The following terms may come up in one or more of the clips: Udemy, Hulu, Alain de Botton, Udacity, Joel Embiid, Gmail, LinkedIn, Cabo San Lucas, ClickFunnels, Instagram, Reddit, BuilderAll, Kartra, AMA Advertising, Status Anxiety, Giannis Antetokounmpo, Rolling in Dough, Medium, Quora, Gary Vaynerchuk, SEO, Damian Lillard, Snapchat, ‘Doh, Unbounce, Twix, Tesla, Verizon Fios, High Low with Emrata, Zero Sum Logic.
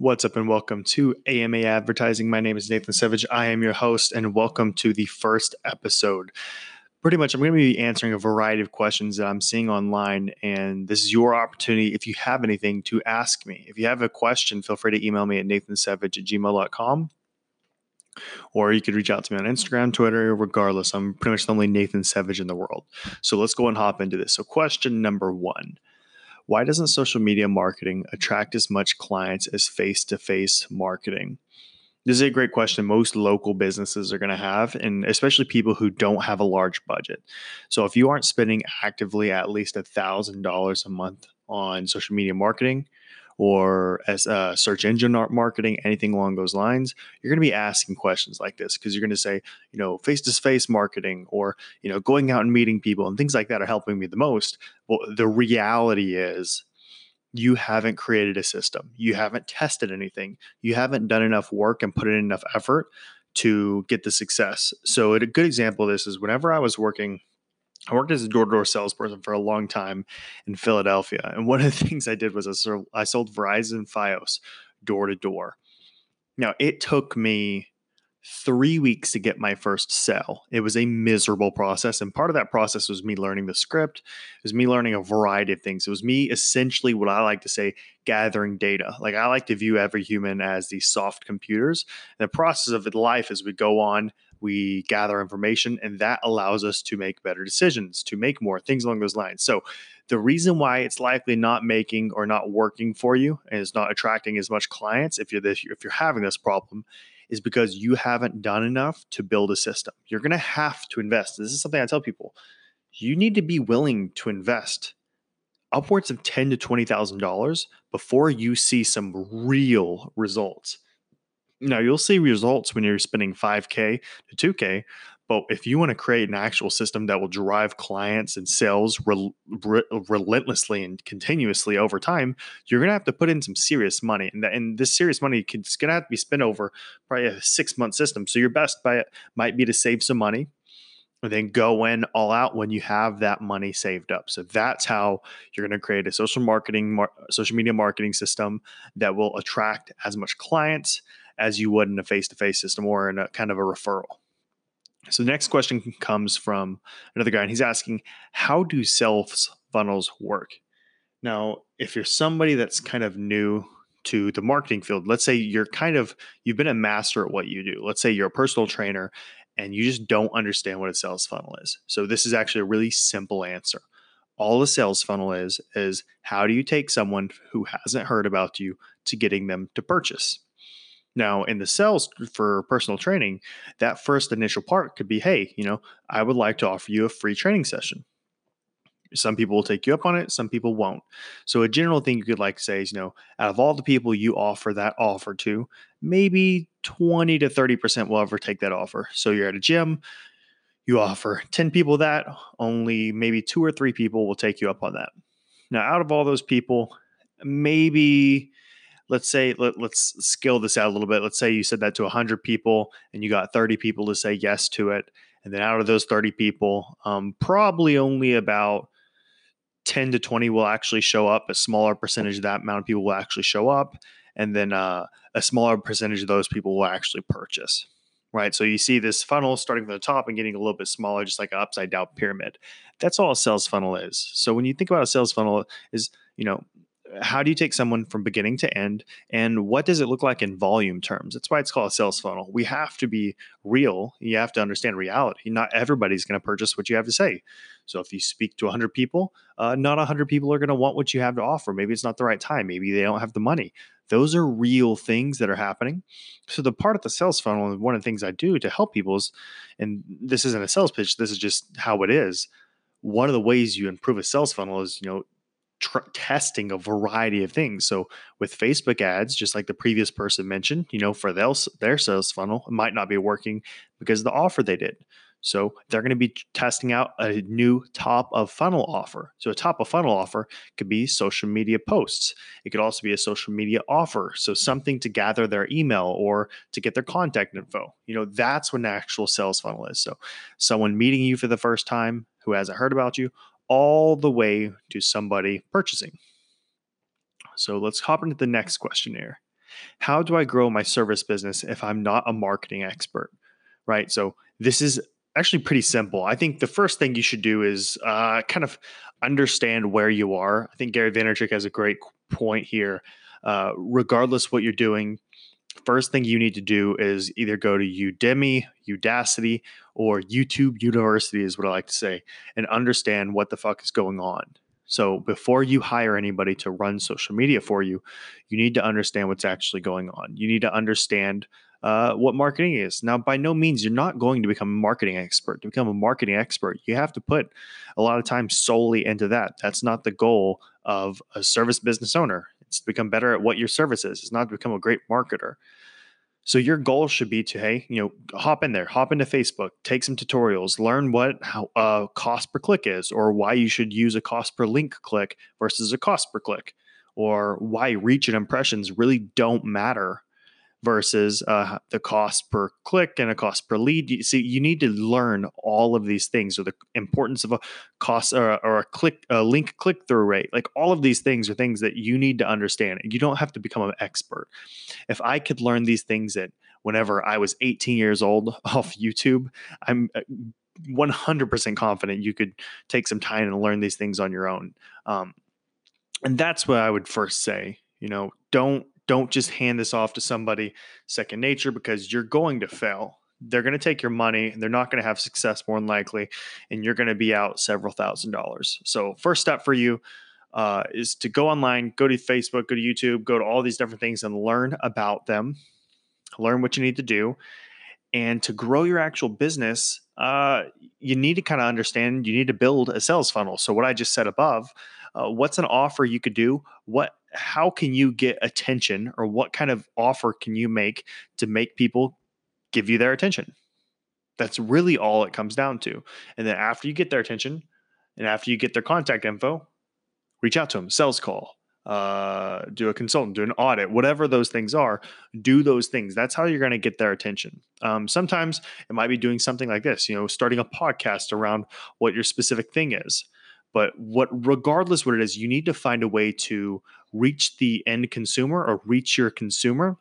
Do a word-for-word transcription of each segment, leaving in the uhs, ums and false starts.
What's up and welcome to A M A Advertising. My name is Nathan Savage. I am your host and welcome to the first episode. Pretty much I'm going to be answering a variety of questions that I'm seeing online, and this is your opportunity, if you have anything, to ask me. If you have a question, feel free to email me at nathan savage at gmail dot com. Or you could reach out to me on Instagram, Twitter, regardless. I'm pretty much the only Nathan Savage in the world. So let's go and hop into this. So question number one, why doesn't social media marketing attract as much clients as face-to-face marketing? This is a great question most local businesses are going to have, and especially people who don't have a large budget. So if you aren't spending actively at least one thousand dollars a month on social media marketing, or as uh, search engine marketing, anything along those lines, you're going to be asking questions like this because you're going to say, you know, face-to-face marketing or, you know, going out and meeting people and things like that are helping me the most. Well, the reality is you haven't created a system. You haven't tested anything. You haven't done enough work and put in enough effort to get the success. So a good example of this is whenever I was working I worked as a door-to-door salesperson for a long time in Philadelphia. And one of the things I did was I sold, I sold Verizon Fios door-to-door. Now, it took me three weeks to get my first sale. It was a miserable process. And part of that process was me learning the script. It was me learning a variety of things. It was me essentially what I like to say, gathering data. Like I like to view every human as these soft computers. And the process of life as we go on, we gather information, and that allows us to make better decisions, to make more things along those lines. So the reason why it's likely not making or not working for you and it's not attracting as much clients if you're this, if you're having this problem is because you haven't done enough to build a system. You're going to have to invest. This is something I tell people. You need to be willing to invest upwards of ten thousand to twenty thousand dollars before you see some real results. Now, you'll see results when you're spending five K to two K, but if you want to create an actual system that will drive clients and sales rel- re- relentlessly and continuously over time, you're going to have to put in some serious money. And, th- and this serious money is going to have to be spent over probably a six-month system. So your best bet might be to save some money and then go in all out when you have that money saved up. So that's how you're going to create a social marketing, mar- social media marketing system that will attract as much clients as you would in a face-to-face system or in a kind of a referral. So the next question comes from another guy, and he's asking, how do sales funnels work? Now, if you're somebody that's kind of new to the marketing field, let's say you're kind of, you've been a master at what you do. Let's say you're a personal trainer and you just don't understand what a sales funnel is. So this is actually a really simple answer. All a sales funnel is, is how do you take someone who hasn't heard about you to getting them to purchase? Now, in the sales for personal training, that first initial part could be, hey, you know, I would like to offer you a free training session. Some people will take you up on it. Some people won't. So a general thing you could like to say is, you know, out of all the people you offer that offer to, maybe twenty to thirty percent will ever take that offer. So you're at a gym, you offer ten people that, only maybe two or three people will take you up on that. Now, out of all those people, maybe... Let's say, let, let's scale this out a little bit. Let's say you said that to one hundred people and you got thirty people to say yes to it. And then out of those thirty people, um, probably only about ten to twenty will actually show up. A smaller percentage of that amount of people will actually show up. And then uh, a smaller percentage of those people will actually purchase, right? So you see this funnel starting from the top and getting a little bit smaller, just like an upside down pyramid. That's all a sales funnel is. So when you think about a sales funnel is, you know, how do you take someone from beginning to end, and what does it look like in volume terms? That's why it's called a sales funnel. We have to be real. You have to understand reality. Not everybody's going to purchase what you have to say. So if you speak to one hundred people, uh, not one hundred people are going to want what you have to offer. Maybe it's not the right time. Maybe they don't have the money. Those are real things that are happening. So the part of the sales funnel, and one of the things I do to help people is, and this isn't a sales pitch, this is just how it is. One of the ways you improve a sales funnel is, you know, Tr- testing a variety of things. So with Facebook ads, just like the previous person mentioned, you know, for their, their sales funnel, it might not be working because of the offer they did. So they're going to be testing out a new top of funnel offer. So a top of funnel offer could be social media posts. It could also be a social media offer. So something to gather their email or to get their contact info. You know, that's what an actual sales funnel is. So someone meeting you for the first time who hasn't heard about you, all the way to somebody purchasing. So let's hop into the next question here. How do I grow my service business if I'm not a marketing expert, right? So this is actually pretty simple. I think the first thing you should do is uh, kind of understand where you are. I think Gary Vaynerchuk has a great point here. Uh, regardless what you're doing, first thing you need to do is either go to Udemy, Udacity, or YouTube University is what I like to say, and understand what the fuck is going on. So before you hire anybody to run social media for you, you need to understand what's actually going on. You need to understand uh, what marketing is. Now, by no means, you're not going to become a marketing expert. To become a marketing expert, you have to put a lot of time solely into that. That's not the goal of a service business owner. It's to become better at what your service is. It's not to become a great marketer. So your goal should be to, hey, you know, hop in there, hop into Facebook, take some tutorials, learn what how, uh, cost per click is, or why you should use a cost per link click versus a cost per click, or why reach and impressions really don't matter versus uh, the cost per click and a cost per lead. You see, you need to learn all of these things, or the importance of a cost or, or a click, a link click-through rate. Like all of these things are things that you need to understand. You don't have to become an expert. If I could learn these things at whenever I was eighteen years old off YouTube, I'm one hundred percent confident you could take some time and learn these things on your own. Um, and that's what I would first say. You know, don't, Don't just hand this off to somebody second nature, because you're going to fail. They're going to take your money and they're not going to have success more than likely, and you're going to be out several thousand dollars. So first step for you uh, is to go online, go to Facebook, go to YouTube, go to all these different things and learn about them, learn what you need to do. And to grow your actual business, uh, you need to kind of understand, you need to build a sales funnel. So what I just said above, uh, what's an offer you could do? What How can you get attention, or what kind of offer can you make to make people give you their attention? That's really all it comes down to. And then after you get their attention and after you get their contact info, reach out to them, sales call, uh, do a consultant, do an audit, whatever those things are, do those things. That's how you're going to get their attention. Um, sometimes it might be doing something like this, you know, starting a podcast around what your specific thing is. But what, regardless what it is, you need to find a way to reach the end consumer or reach your consumer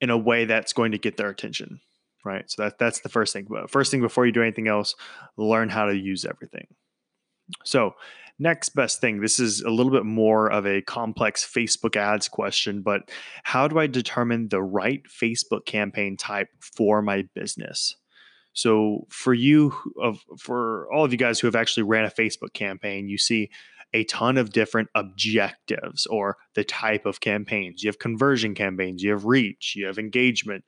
in a way that's going to get their attention, right? So that, that's the first thing. First thing, before you do anything else, learn how to use everything. So next best thing, this is a little bit more of a complex Facebook ads question, but how do I determine the right Facebook campaign type for my business? So for you, of for all of you guys who have actually ran a Facebook campaign, you see a ton of different objectives or the type of campaigns. You have conversion campaigns, you have reach, you have engagement,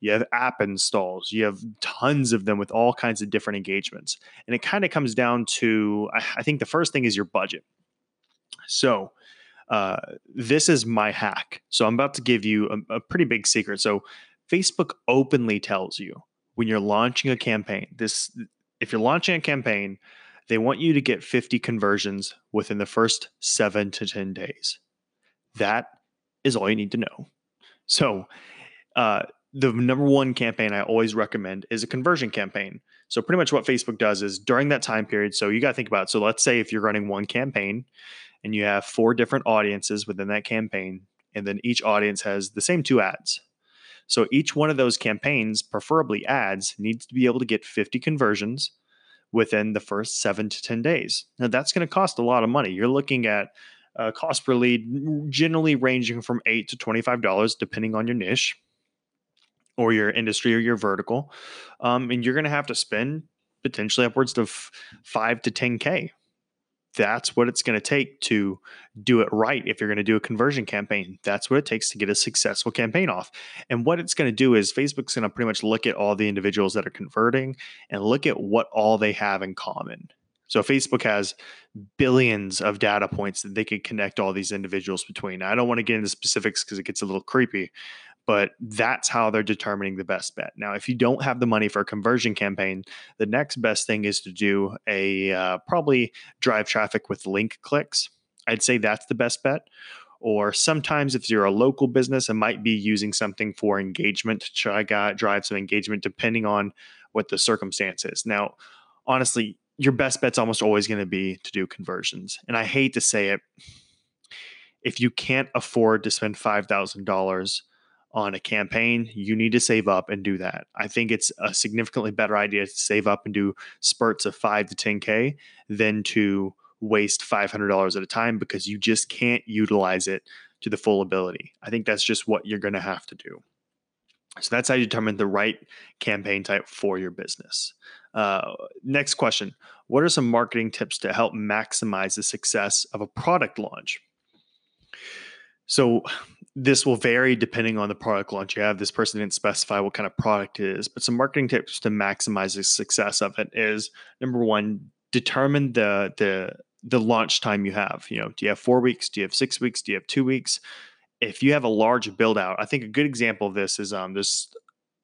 you have app installs, you have tons of them with all kinds of different engagements. And it kind of comes down to, I think the first thing is your budget. So uh, this is my hack. So I'm about to give you a, a pretty big secret. So Facebook openly tells you, when you're launching a campaign, this, if you're launching a campaign, they want you to get fifty conversions within the first seven to ten days. That is all you need to know. So uh, the number one campaign I always recommend is a conversion campaign. So pretty much what Facebook does is during that time period, so you got to think about it. So let's say if you're running one campaign and you have four different audiences within that campaign, and then each audience has the same two ads. So each one of those campaigns, preferably ads, needs to be able to get fifty conversions within the first seven to ten days. Now, that's going to cost a lot of money. You're looking at a uh, cost per lead generally ranging from eight to twenty-five dollars, depending on your niche or your industry or your vertical. Um, and you're going to have to spend potentially upwards of five to ten K. That's what it's going to take to do it right. If you're going to do a conversion campaign, that's what it takes to get a successful campaign off. And what it's going to do is Facebook's going to pretty much look at all the individuals that are converting and look at what all they have in common. So Facebook has billions of data points that they could connect all these individuals between. I don't want to get into specifics because it gets a little creepy, but that's how they're determining the best bet. Now, if you don't have the money for a conversion campaign, the next best thing is to do a uh, probably drive traffic with link clicks. I'd say that's the best bet. Or sometimes if you're a local business, it might be using something for engagement to try to drive some engagement depending on what the circumstance is. Now, honestly, your best bet's almost always going to be to do conversions. And I hate to say it, if you can't afford to spend five thousand dollars on a campaign, you need to save up and do that. I think it's a significantly better idea to save up and do spurts of five to ten K than to waste five hundred dollars at a time, because you just can't utilize it to the full ability. I think that's just what you're going to have to do. So that's how you determine the right campaign type for your business. Uh, next question. What are some marketing tips to help maximize the success of a product launch? So this will vary depending on the product launch you have. This person didn't specify what kind of product it is, but some marketing tips to maximize the success of it is, number one, determine the the the launch time you have. You know, do you have four weeks? Do you have six weeks? Do you have two weeks? If you have a large build out, I think a good example of this is um there's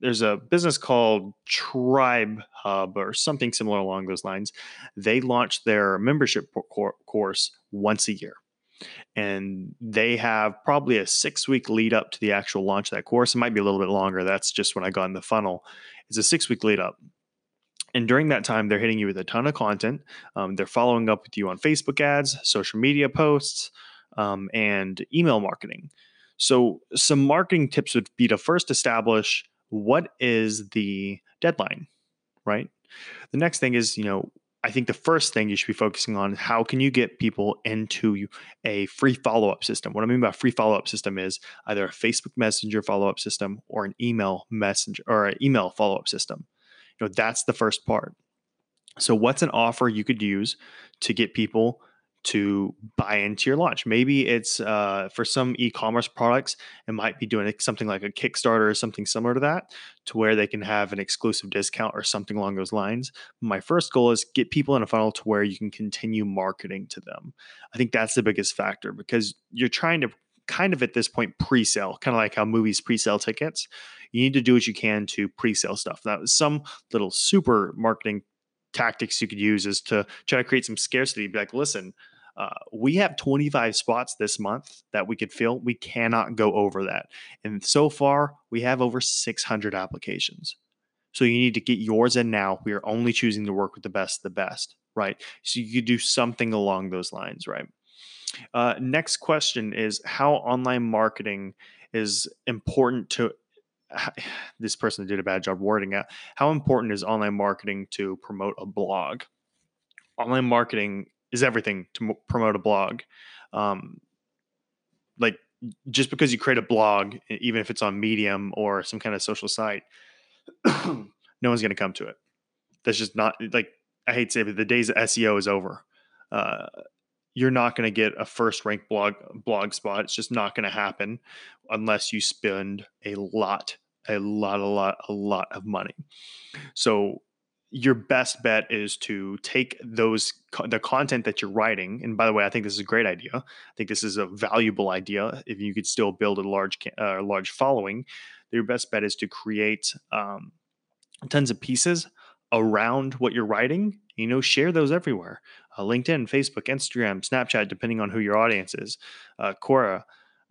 there's a business called Tribe Hub or something similar along those lines. They launch their membership por- course once a year. And they have probably a six week lead up to the actual launch of that course. It might be a little bit longer. That's just when I got in the funnel. It's a six week lead up. And during that time, they're hitting you with a ton of content. Um, they're following up with you on Facebook ads, social media posts, um, and email marketing. So some marketing tips would be to first establish what is the deadline, right? The next thing is, you know, I think the first thing you should be focusing on is how can you get people into a free follow-up system. What I mean by free follow-up system is either a Facebook Messenger follow-up system or an email messenger or an email follow-up system. You know, that's the first part. So what's an offer you could use to get people to buy into your launch? Maybe it's uh, for some e-commerce products, it might be doing something like a Kickstarter or something similar to that, to where they can have an exclusive discount or something along those lines. My first goal is get people in a funnel to where you can continue marketing to them. I think that's the biggest factor, because you're trying to kind of at this point pre-sale, kind of like how movies pre-sale tickets. You need to do what you can to pre-sale stuff. Now, some little super marketing tactics you could use is to try to create some scarcity. Be like, listen, uh, we have twenty-five spots this month that we could fill. We cannot go over that. And so far, we have over six hundred applications. So you need to get yours in now. We are only choosing to work with the best of the best, right? So you could do something along those lines, right? Uh, next question is how online marketing is important to this person did a bad job wording it. How important is online marketing to promote a blog? Online marketing is everything to m- promote a blog. Um, like just because you create a blog, even if it's on Medium or some kind of social site, no one's going to come to it. That's just not like, I hate to say it, but the days of S E O is over. Uh, you're not going to get a first ranked blog blog spot. It's just not going to happen unless you spend a lot, a lot, a lot, a lot of money. So your best bet is to take those, the content that you're writing. And by the way, I think this is a great idea. I think this is a valuable idea. If you could still build a large, uh, large following, your best bet is to create um, tons of pieces around what you're writing. You know, share those everywhere. Uh, LinkedIn, Facebook, Instagram, Snapchat, depending on who your audience is, uh, Quora,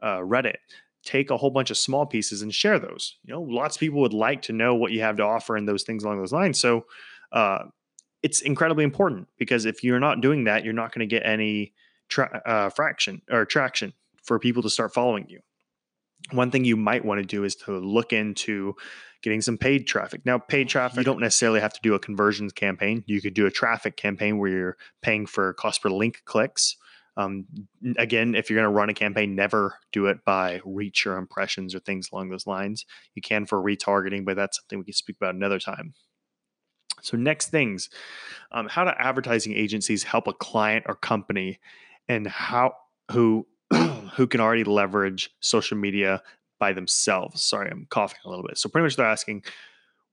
uh, Reddit. Take a whole bunch of small pieces and share those. You know, lots of people would like to know what you have to offer and those things along those lines. So uh, it's incredibly important, because if you're not doing that, you're not going to get any tra- uh, fraction or traction for people to start following you. One thing you might want to do is to look into getting some paid traffic. Now, paid traffic, you don't necessarily have to do a conversions campaign. You could do a traffic campaign where you're paying for cost per link clicks. Um, again, if you're going to run a campaign, never do it by reach or impressions or things along those lines. You can for retargeting, but that's something we can speak about another time. So next things, um, how do advertising agencies help a client or company, and how who who can already leverage social media by themselves? Sorry, I'm coughing a little bit. So pretty much they're asking,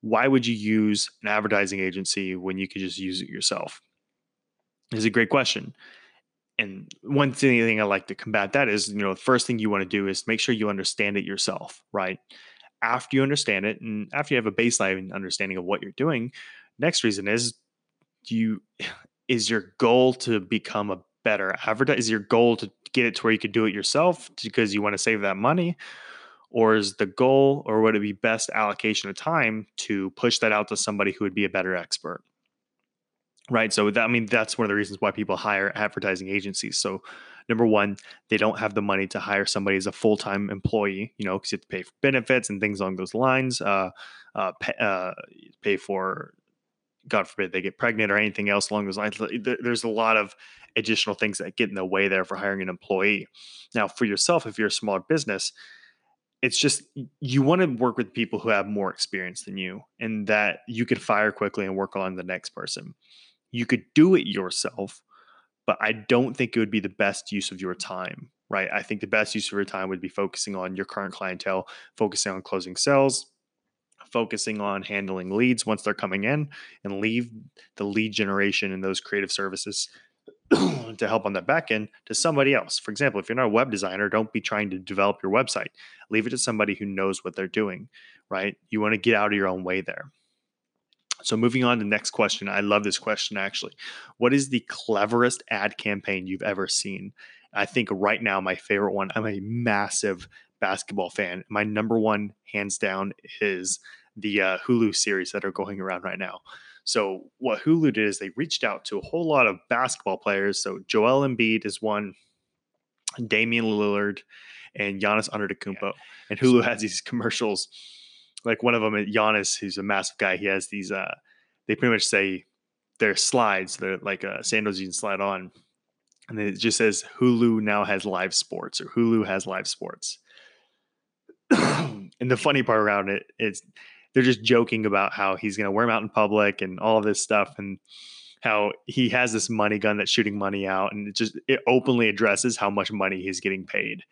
why would you use an advertising agency when you could just use it yourself? This is a great question. And one thing I like to combat that is, you know, the first thing you want to do is make sure you understand it yourself, right? After you understand it, and after you have a baseline understanding of what you're doing, next reason is, do you, is your goal to become a better advertiser? Is your goal to get it to where you could do it yourself because you want to save that money? Or is the goal, or would it be best allocation of time to push that out to somebody who would be a better expert? right? So that, I mean, that's one of the reasons why people hire advertising agencies. So number one, they don't have the money to hire somebody as a full-time employee, you know, because you have to pay for benefits and things along those lines, uh, uh, pay, uh, pay for, God forbid, they get pregnant or anything else along those lines. There's a lot of additional things that get in the way there for hiring an employee. Now, for yourself, if you're a smaller business, it's just you want to work with people who have more experience than you and that you could fire quickly and work on the next person. You could do it yourself, but I don't think it would be the best use of your time, right? I think the best use of your time would be focusing on your current clientele, focusing on closing sales, focusing on handling leads once they're coming in, and leave the lead generation and those creative services to help on the back end to somebody else. For example, if you're not a web designer, don't be trying to develop your website. Leave it to somebody who knows what they're doing, right? You want to get out of your own way there. So moving on to the next question. I love this question, actually. What is the cleverest ad campaign you've ever seen? I think right now my favorite one, I'm a massive basketball fan. My number one, hands down, is the uh, Hulu series that are going around right now. So what Hulu did is they reached out to a whole lot of basketball players. So Joel Embiid is one, Damian Lillard, and Giannis Antetokounmpo. Yeah. And Hulu has these commercials. Like one of them, Giannis, who's a massive guy, he has these, uh, they pretty much say they're slides. They're like uh, sandals you can slide on. And then it just says Hulu now has live sports, or Hulu has live sports. And the funny part around it is they're just joking about how he's going to wear him out in public and all this stuff, and how he has this money gun that's shooting money out. And it just, it openly addresses how much money he's getting paid.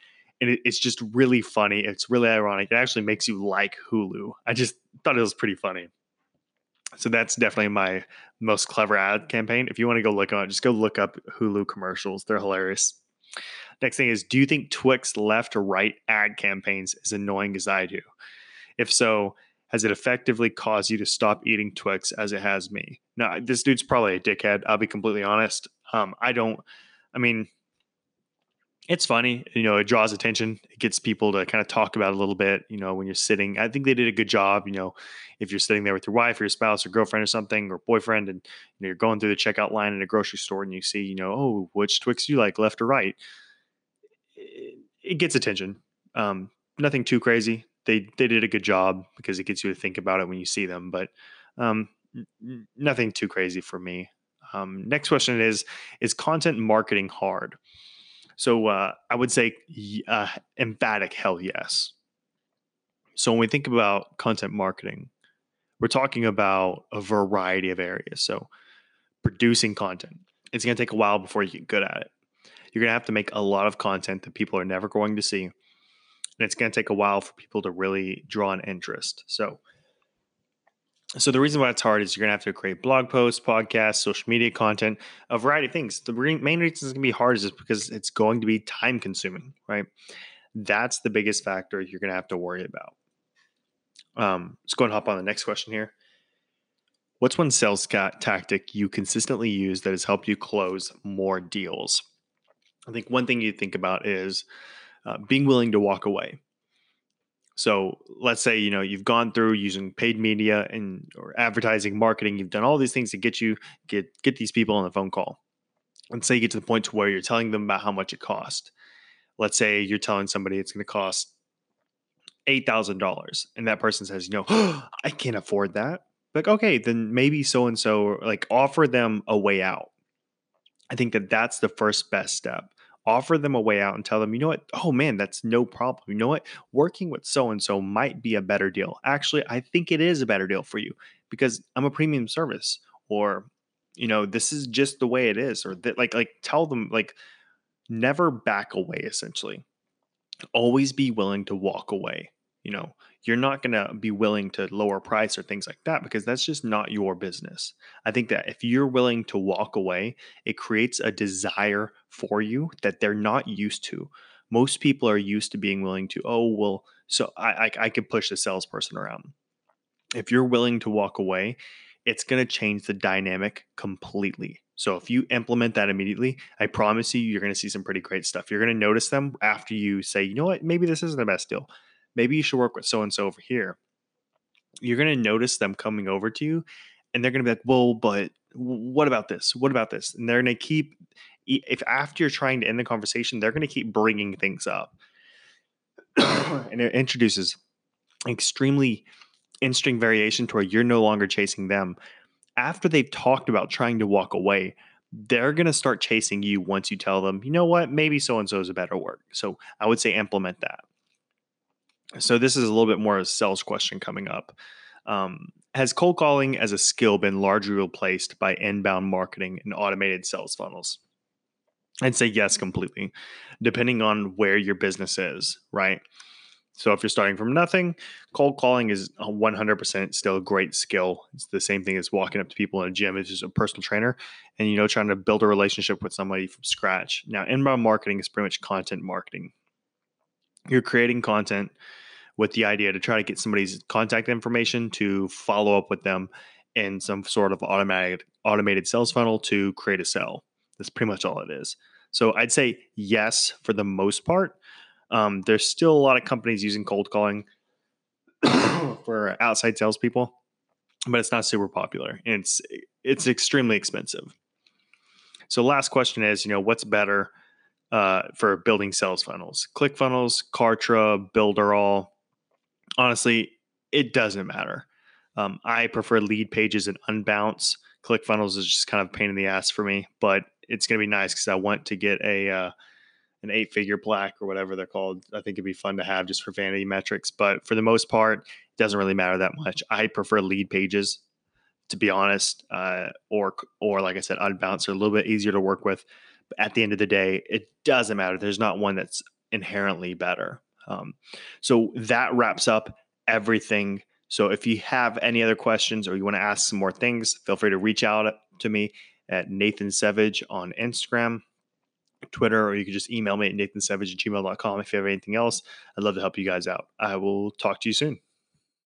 And it, it's just really funny. It's really ironic. It actually makes you like Hulu. I just thought it was pretty funny. So that's definitely my most clever ad campaign. If you want to go look on it, just go look up Hulu commercials. They're hilarious. Next thing is, do you think Twix left or right ad campaigns is annoying as I do? If so, has it effectively caused you to stop eating Twix as it has me? Now, this dude's probably a dickhead. I'll be completely honest. Um, I don't, I mean, it's funny, you know, it draws attention. It gets people to kind of talk about it a little bit, you know, when you're sitting. I think they did a good job, you know, if you're sitting there with your wife or your spouse or girlfriend or something, or boyfriend, and you know, you're going through the checkout line in a grocery store and you see, you know, oh, which Twix do you like, left or right? It gets attention. Um, nothing too crazy. They they did a good job because it gets you to think about it when you see them, but um, n- nothing too crazy for me. Um, next question is, is content marketing hard? So uh, I would say uh, emphatic hell yes. So when we think about content marketing, we're talking about a variety of areas. So producing content, it's going to take a while before you get good at it. You're going to have to make a lot of content that people are never going to see. And it's going to take a while for people to really draw an interest. So, so the reason why it's hard is you're going to have to create blog posts, podcasts, social media content, a variety of things. The re- main reason it's going to be hard is just because it's going to be time consuming, right? That's the biggest factor you're going to have to worry about. Um, let's go and hop on the next question here. What's one sales ca- tactic you consistently use that has helped you close more deals? I think one thing you think about is uh, being willing to walk away. So let's say, you know, you've gone through using paid media and or advertising, marketing. You've done all these things to get you get get these people on the phone call. Let's say you get to the point to where you're telling them about how much it cost. Let's say you're telling somebody it's going to cost eight thousand dollars, and that person says, you know, oh, I can't afford that. Like, okay, then maybe so-and-so, like, offer them a way out. I think that that's the first best step. Offer them a way out and tell them, you know what? Oh man, that's no problem. You know what? Working with so-and-so might be a better deal. Actually, I think it is a better deal for you because I'm a premium service, or, you know, this is just the way it is, or that like, like tell them, like, never back away. Essentially, always be willing to walk away. You know, you're not going to be willing to lower price or things like that because that's just not your business. I think that if you're willing to walk away, it creates a desire for you that they're not used to. Most people are used to being willing to, oh, well, so I, I, I could push the salesperson around. If you're willing to walk away, it's going to change the dynamic completely. So if you implement that immediately, I promise you, you're going to see some pretty great stuff. You're going to notice them after you say, you know what, maybe this isn't the best deal. Maybe you should work with so-and-so over here. You're going to notice them coming over to you, and they're going to be like, well, but what about this? What about this? And they're going to keep, if after you're trying to end the conversation, they're going to keep bringing things up. And it introduces extremely interesting variation to where you're no longer chasing them. After they've talked about trying to walk away, they're going to start chasing you once you tell them, you know what, maybe so-and-so is a better work. So I would say implement that. So this is a little bit more of a sales question coming up. Um, has cold calling as a skill been largely replaced by inbound marketing and automated sales funnels? I'd say yes, completely, depending on where your business is, right? So if you're starting from nothing, cold calling is one hundred percent still a great skill. It's the same thing as walking up to people in a gym. It's just a personal trainer and, you know, trying to build a relationship with somebody from scratch. Now, inbound marketing is pretty much content marketing. You're creating content with the idea to try to get somebody's contact information to follow up with them in some sort of automatic automated sales funnel to create a sale. That's pretty much all it is. So I'd say yes, for the most part. Um, there's still a lot of companies using cold calling for outside salespeople, but it's not super popular and it's, it's extremely expensive. So last question is, you know, what's better uh, for building sales funnels? ClickFunnels, Kartra, BuilderAll. Honestly, it doesn't matter. Um, I prefer Leadpages and Unbounce. ClickFunnels is just kind of a pain in the ass for me, but it's going to be nice because I want to get a, uh, an eight-figure plaque or whatever they're called. I think it'd be fun to have just for vanity metrics. But for the most part, it doesn't really matter that much. I prefer Leadpages, to be honest, uh, or, or like I said, Unbounce are a little bit easier to work with. But at the end of the day, it doesn't matter. There's not one that's inherently better. Um, so that wraps up everything. So if you have any other questions or you want to ask some more things, feel free to reach out to me at Nathan Savage on Instagram, Twitter, or you can just email me at nathansavage at gmail dot com if you have anything else. I'd love to help you guys out. I will talk to you soon.